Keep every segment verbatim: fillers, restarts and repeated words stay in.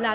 La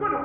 Non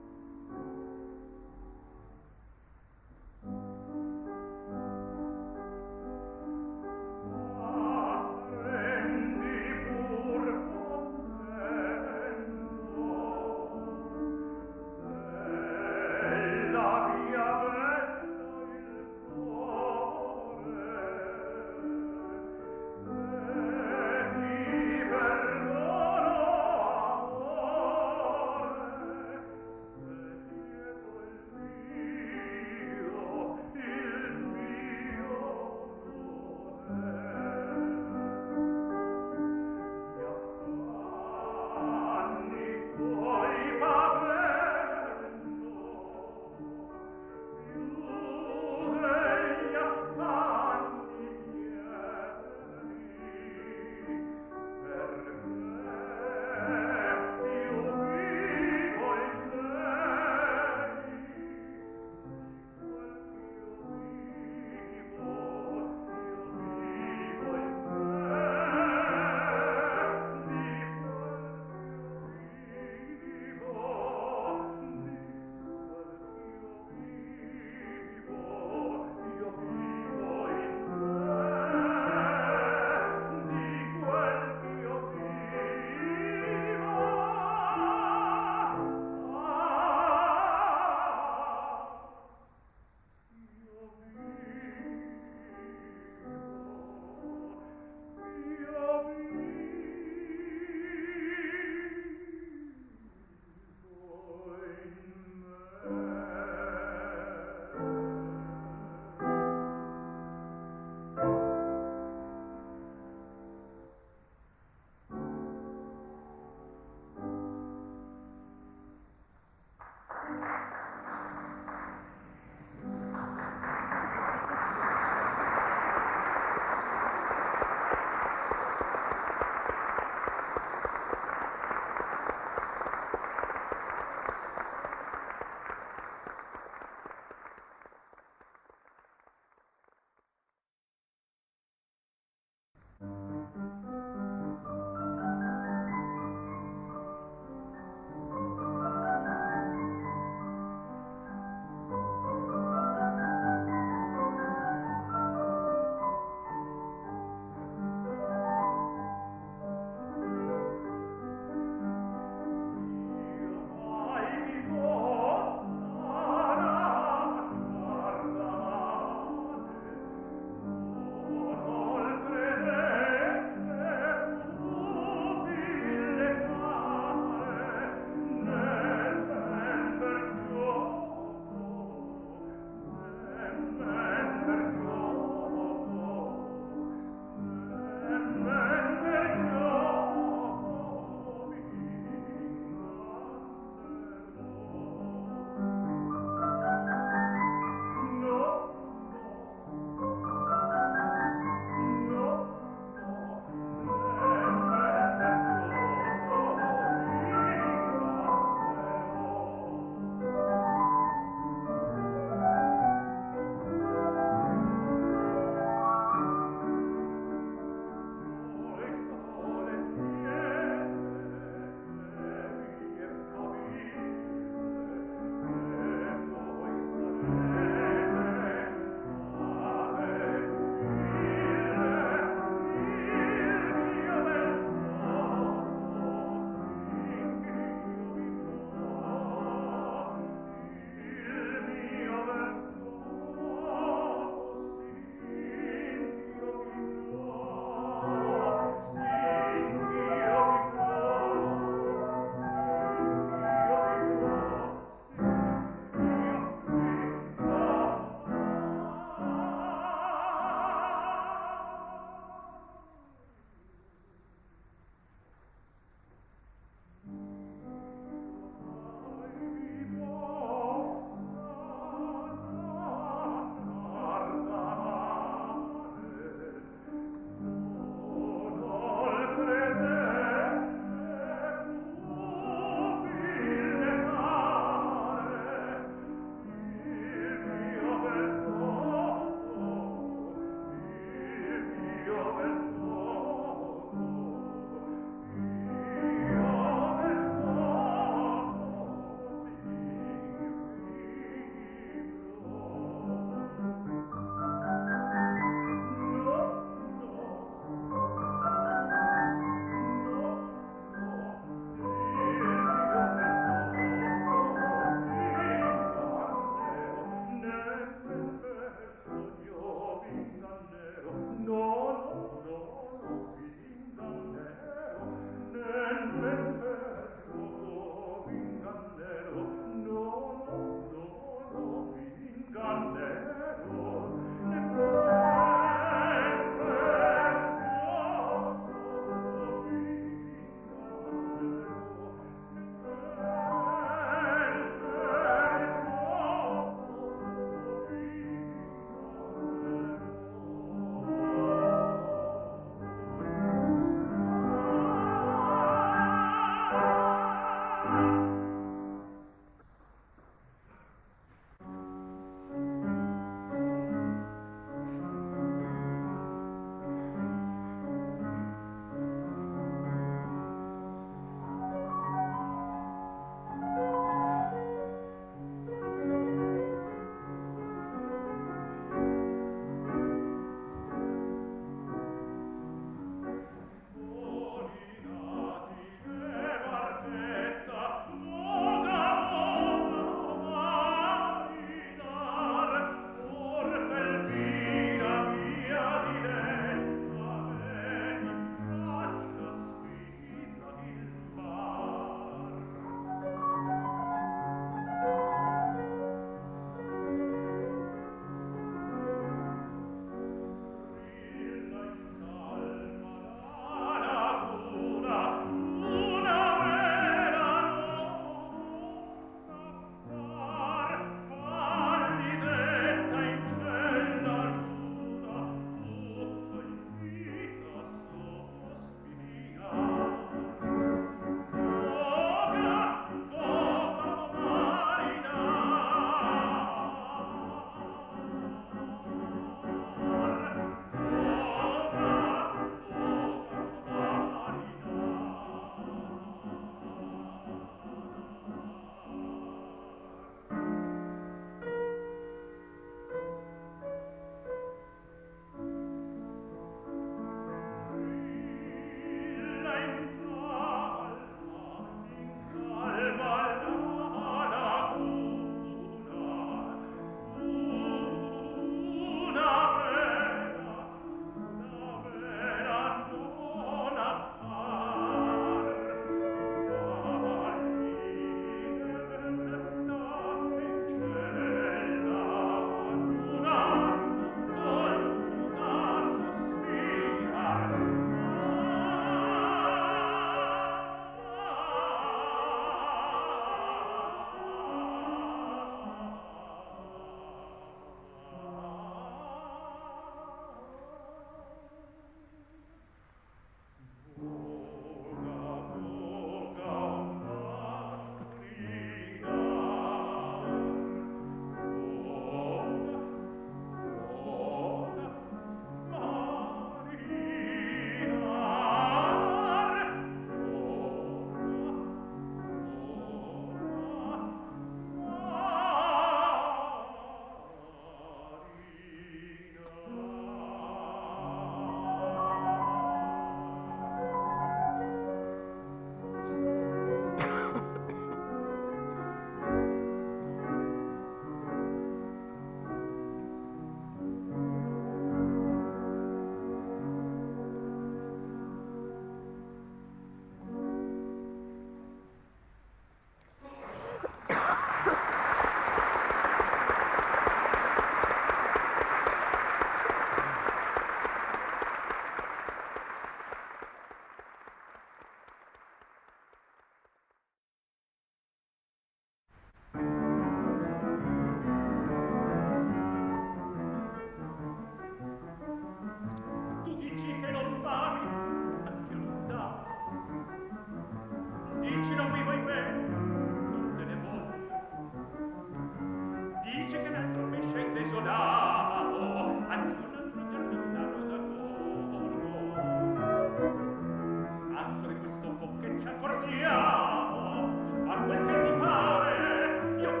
Anche questo po' che ci accordiamo, a quel che mi pare, io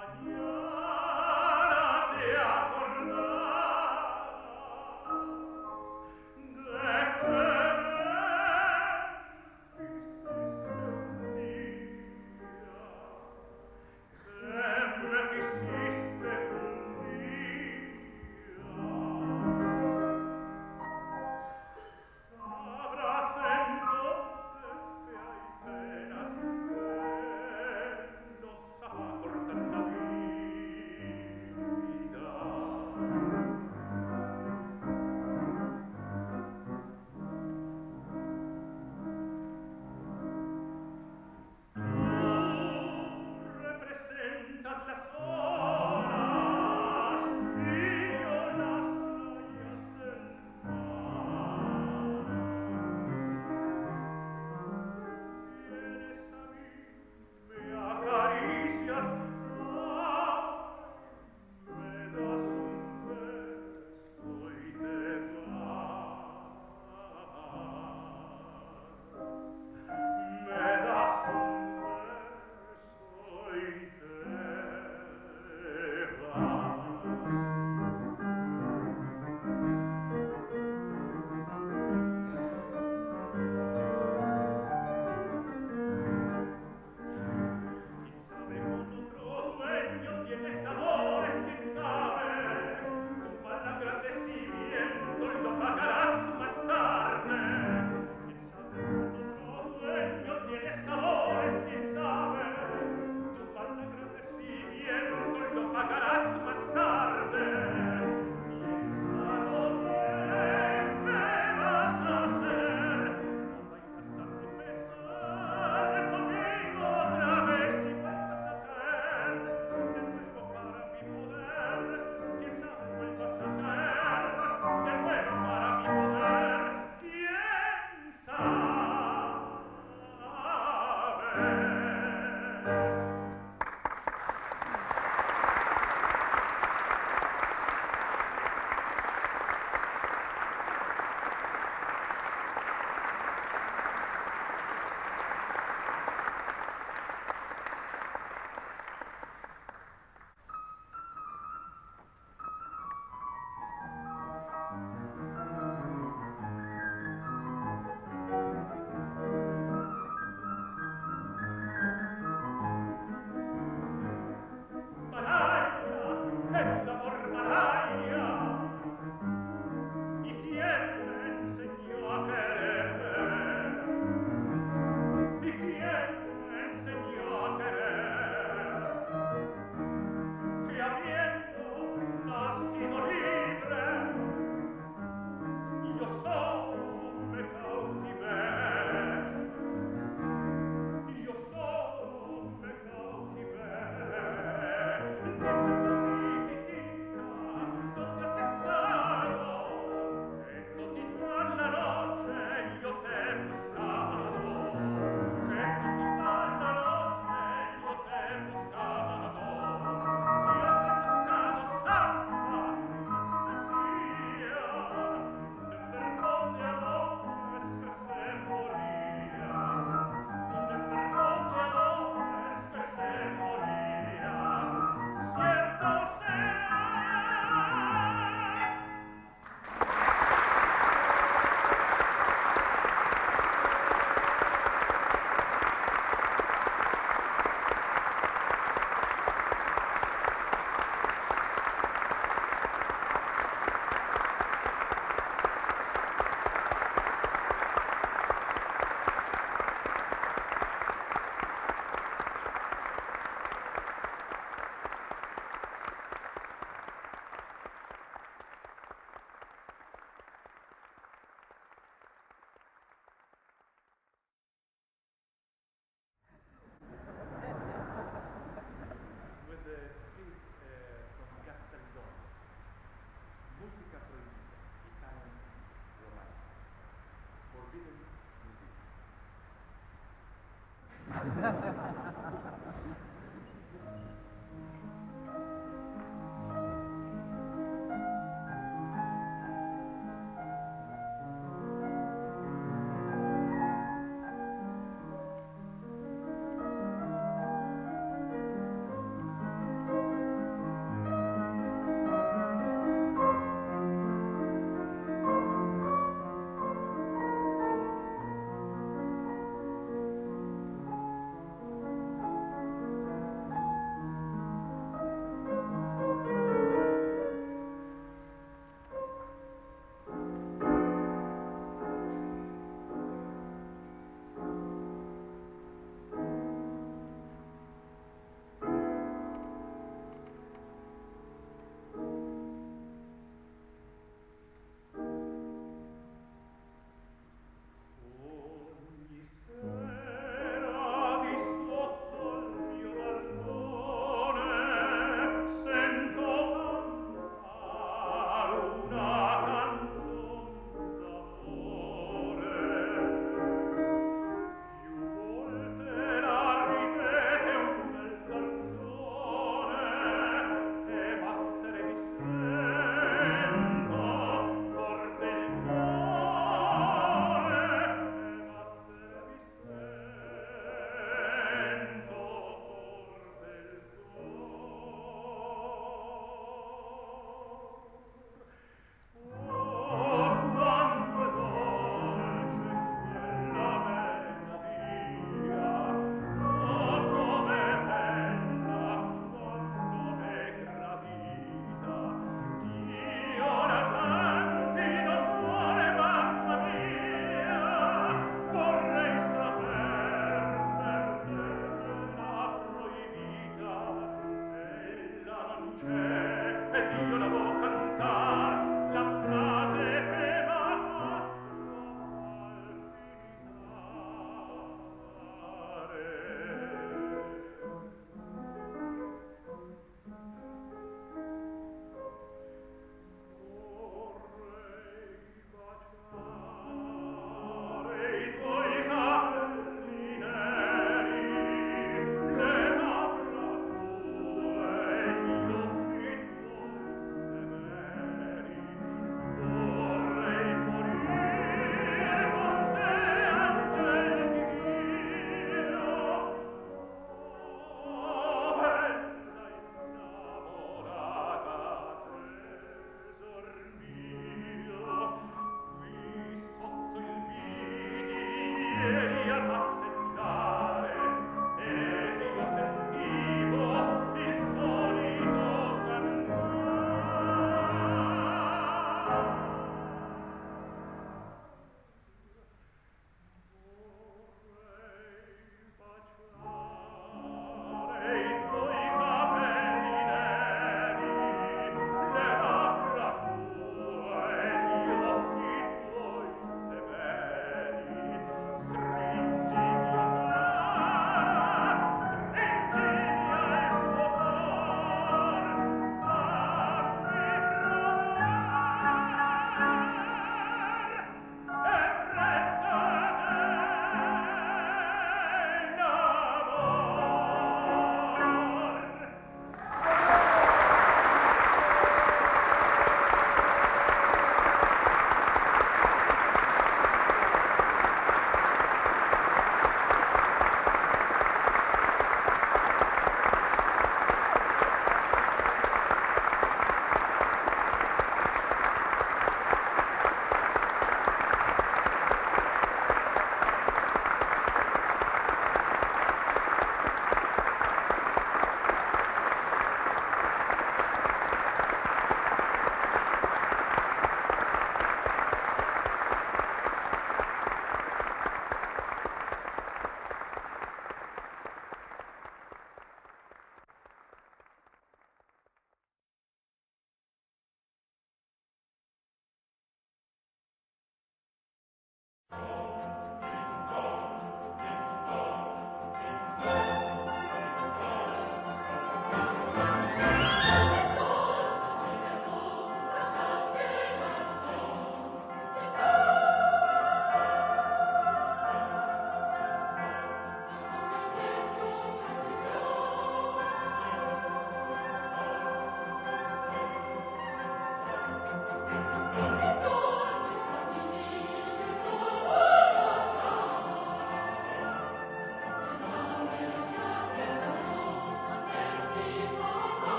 Thank you.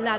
La